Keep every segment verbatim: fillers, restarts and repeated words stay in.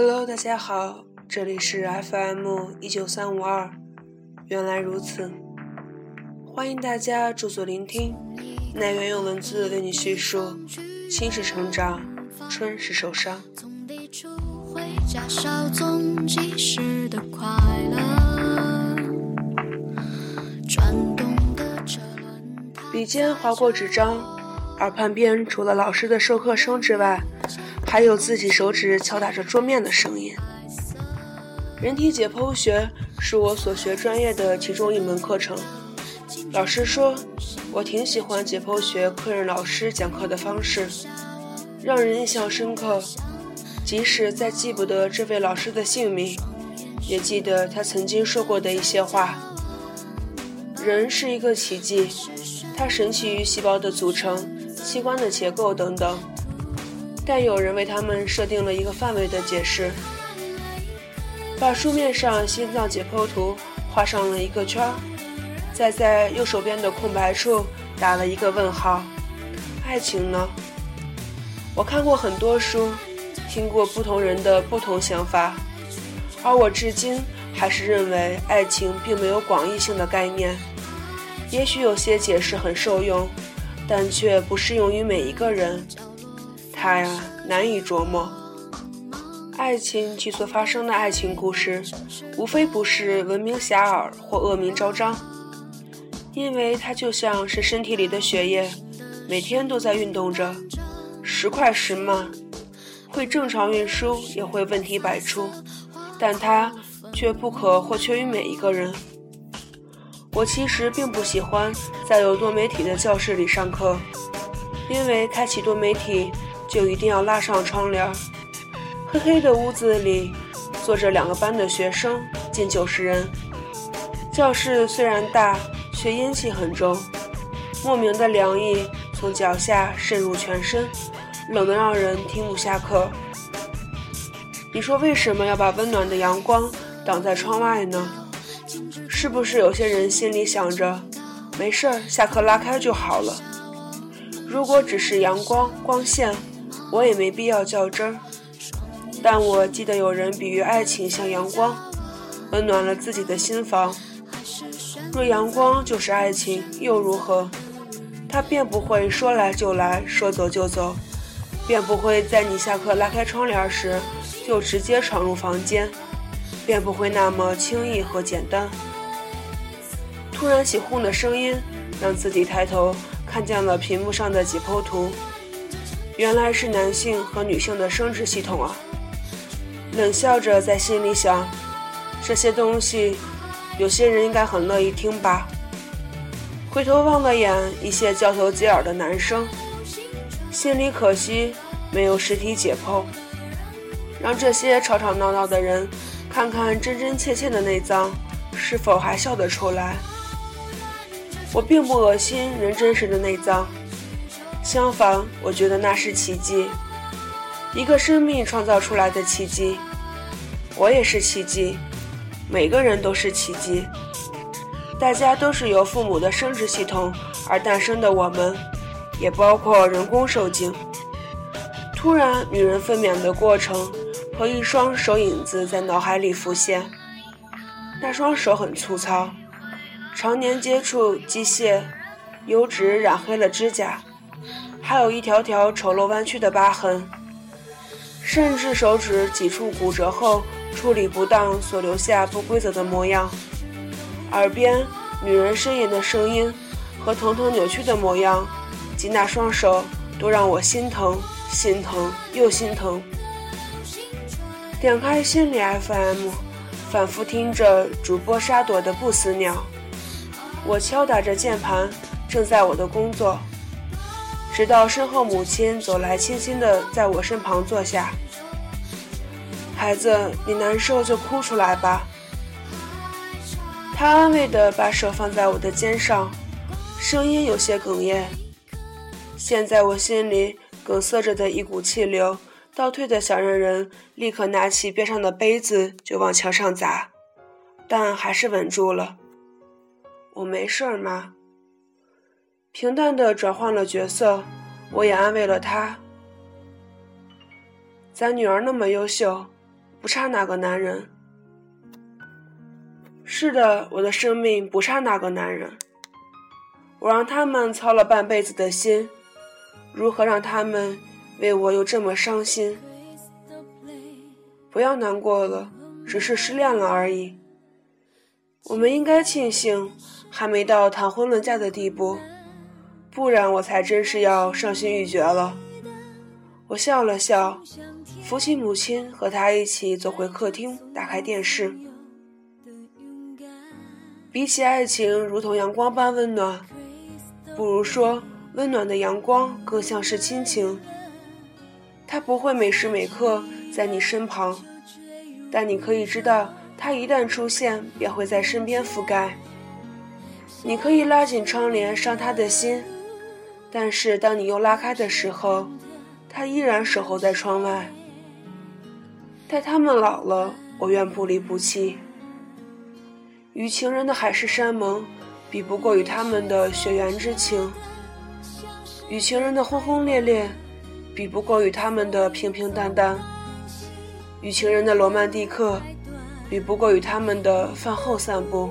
Hello， 大家好，这里是 F M 一九三五二，原来如此，欢迎大家驻足聆听，乃元用文字为你叙述，心是成长，春是受伤。总抵触会加少总即时的快乐，转动的车轮，笔尖划过纸张，耳畔边除了老师的授课声之外，还有自己手指敲打着桌面的声音。人体解剖学是我所学专业的其中一门课程，老师说我挺喜欢解剖学课任老师讲课的方式，让人印象深刻，即使再记不得这位老师的姓名，也记得他曾经说过的一些话。人是一个奇迹，它神奇于细胞的组成、器官的结构等等，但有人为他们设定了一个范围的解释，把书面上心脏解剖图画上了一个圈，再在右手边的空白处打了一个问号。爱情呢？我看过很多书，听过不同人的不同想法，而我至今还是认为爱情并没有广义性的概念。也许有些解释很受用，但却不适用于每一个人，它呀难以琢磨。爱情其所发生的爱情故事，无非不是闻名遐迩或恶名昭彰，因为它就像是身体里的血液，每天都在运动着，时快时慢，会正常运输，也会问题百出，但它却不可或缺于每一个人。我其实并不喜欢在有多媒体的教室里上课，因为开启多媒体就一定要拉上窗帘。黑黑的屋子里坐着两个班的学生，近九十人。教室虽然大，却阴气很重，莫名的凉意从脚下渗入全身，冷得让人听不下课。你说为什么要把温暖的阳光挡在窗外呢？是不是有些人心里想着，没事儿，下课拉开就好了？如果只是阳光光线，我也没必要较真儿，但我记得有人比喻爱情像阳光，温暖了自己的心房。若阳光就是爱情，又如何？它便不会说来就来，说走就走，便不会在你下课拉开窗帘时就直接闯入房间，便不会那么轻易和简单。突然起哄的声音让自己抬头，看见了屏幕上的解剖图，原来是男性和女性的生殖系统啊！冷笑着在心里想，这些东西有些人应该很乐意听吧。回头望了眼一些交头接耳的男生，心里可惜没有实体解剖，让这些吵吵闹闹的人看看真真切切的内脏是否还笑得出来。我并不恶心人真实的内脏，相反，我觉得那是奇迹，一个生命创造出来的奇迹。我也是奇迹，每个人都是奇迹。大家都是由父母的生殖系统而诞生的，我们也包括人工受精。突然，女人分娩的过程和一双手影子在脑海里浮现，那双手很粗糙，常年接触机械，油脂染黑了指甲，还有一条条丑陋弯曲的疤痕，甚至手指几处骨折后处理不当所留下不规则的模样。耳边女人呻吟的声音和疼痛扭曲的模样及那双手都让我心疼心疼又心疼。点开心理 F M， 反复听着主播沙朵的不死鸟，我敲打着键盘，正在我的工作，直到身后母亲走来，轻轻地在我身旁坐下。孩子，你难受就哭出来吧。她安慰地把手放在我的肩上，声音有些哽咽。现在我心里梗塞着的一股气流，倒退的想让人立刻拿起边上的杯子就往墙上砸，但还是稳住了。我没事儿吗？平淡地转换了角色，我也安慰了她。咱女儿那么优秀，不差哪个男人。是的，我的生命不差哪个男人。我让他们操了半辈子的心，如何让他们为我又这么伤心？不要难过了，只是失恋了而已。我们应该庆幸还没到谈婚论嫁的地步，不然我才真是要伤心欲绝了。我笑了笑，扶起母亲和她一起走回客厅，打开电视。比起爱情如同阳光般温暖，不如说温暖的阳光更像是亲情。它不会每时每刻在你身旁，但你可以知道它一旦出现便会在身边覆盖。你可以拉紧窗帘伤它的心，但是当你又拉开的时候，它依然守候在窗外。待他们老了，我愿不离不弃。与情人的海誓山盟比不过与他们的血缘之情，与情人的轰轰烈烈比不过与他们的平平淡淡，与情人的罗曼蒂克比不过与他们的饭后散步。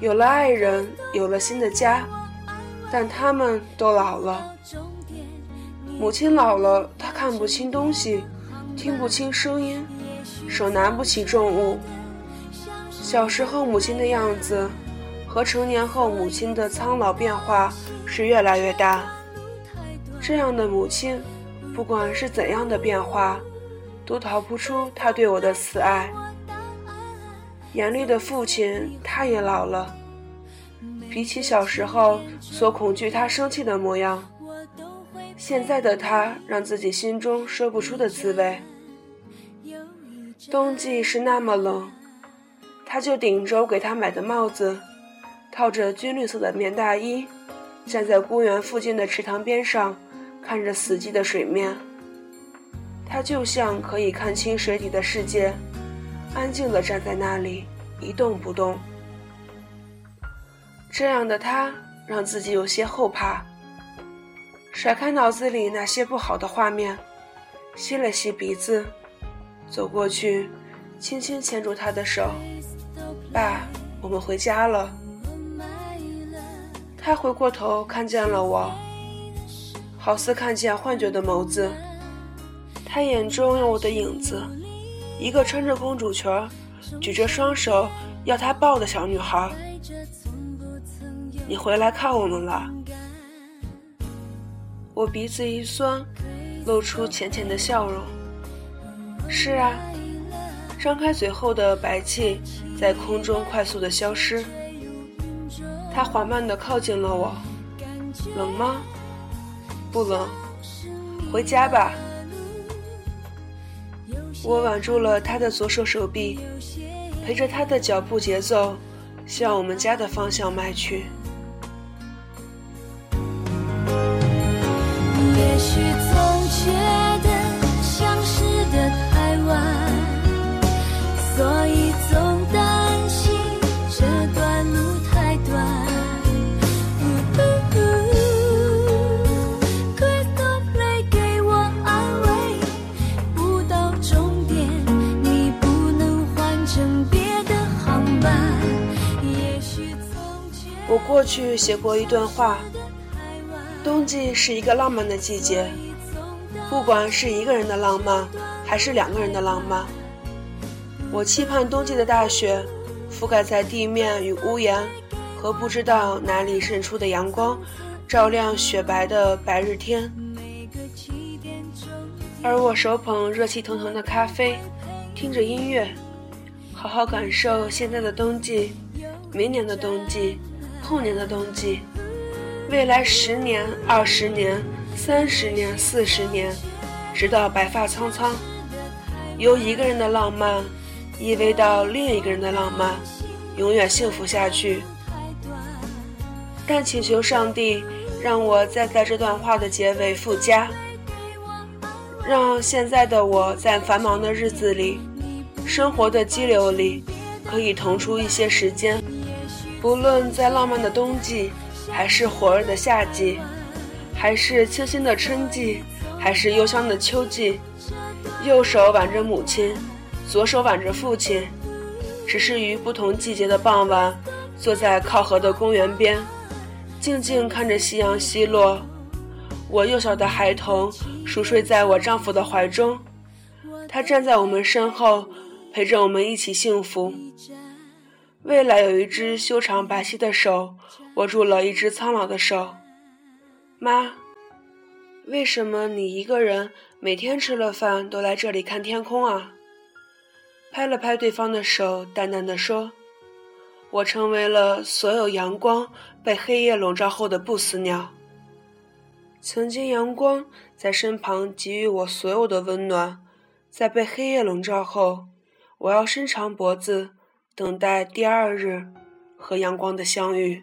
有了爱人，有了新的家，但他们都老了。母亲老了，她看不清东西，听不清声音，手拿不起重物。小时候母亲的样子和成年后母亲的苍老变化是越来越大，这样的母亲不管是怎样的变化，都逃不出她对我的慈爱。严厉的父亲他也老了，比起小时候所恐惧他生气的模样，现在的他让自己心中说不出的滋味。冬季是那么冷，他就顶着给他买的帽子，套着军绿色的棉大衣，站在公园附近的池塘边上，看着死寂的水面。他就像可以看清水底的世界，安静地站在那里一动不动。这样的他让自己有些后怕，甩开脑子里那些不好的画面，吸了吸鼻子，走过去轻轻牵住他的手。爸，我们回家了。他回过头看见了我，好似看见幻觉的眸子，他眼中有我的影子，一个穿着公主裙举着双手要他抱的小女孩。你回来看我们了。我鼻子一酸，露出浅浅的笑容。是啊，张开嘴后的白气在空中快速的消失。他缓慢地靠近了我。冷吗？不冷，回家吧。我挽住了他的左手手臂，陪着他的脚步节奏向我们家的方向迈去。也许从前的相识的太晚，所以总担心这段路太短。我过去写过一段话，冬季是一个浪漫的季节，不管是一个人的浪漫，还是两个人的浪漫。我期盼冬季的大雪覆盖在地面与屋檐，和不知道哪里渗出的阳光，照亮雪白的白日天。而我手捧热气腾腾的咖啡，听着音乐，好好感受现在的冬季，明年的冬季，后年的冬季，未来十年、二十年、三十年、四十年，直到白发苍苍，由一个人的浪漫依偎到另一个人的浪漫，永远幸福下去。但请求上帝让我再在这段话的结尾附加，让现在的我在繁忙的日子里，生活的激流里，可以腾出一些时间，不论在浪漫的冬季，还是火热的夏季，还是清新的春季，还是忧伤的秋季，右手挽着母亲，左手挽着父亲，只是于不同季节的傍晚坐在靠河的公园边，静静看着夕阳西落。我幼小的孩童熟睡在我丈夫的怀中，他站在我们身后，陪着我们一起幸福。未来有一只修长白皙的手握住了一只苍老的手。妈，为什么你一个人每天吃了饭都来这里看天空啊？拍了拍对方的手，淡淡地说，我成为了所有阳光被黑夜笼罩后的不死鸟。曾经阳光在身旁给予我所有的温暖，在被黑夜笼罩后，我要伸长脖子等待第二日和阳光的相遇。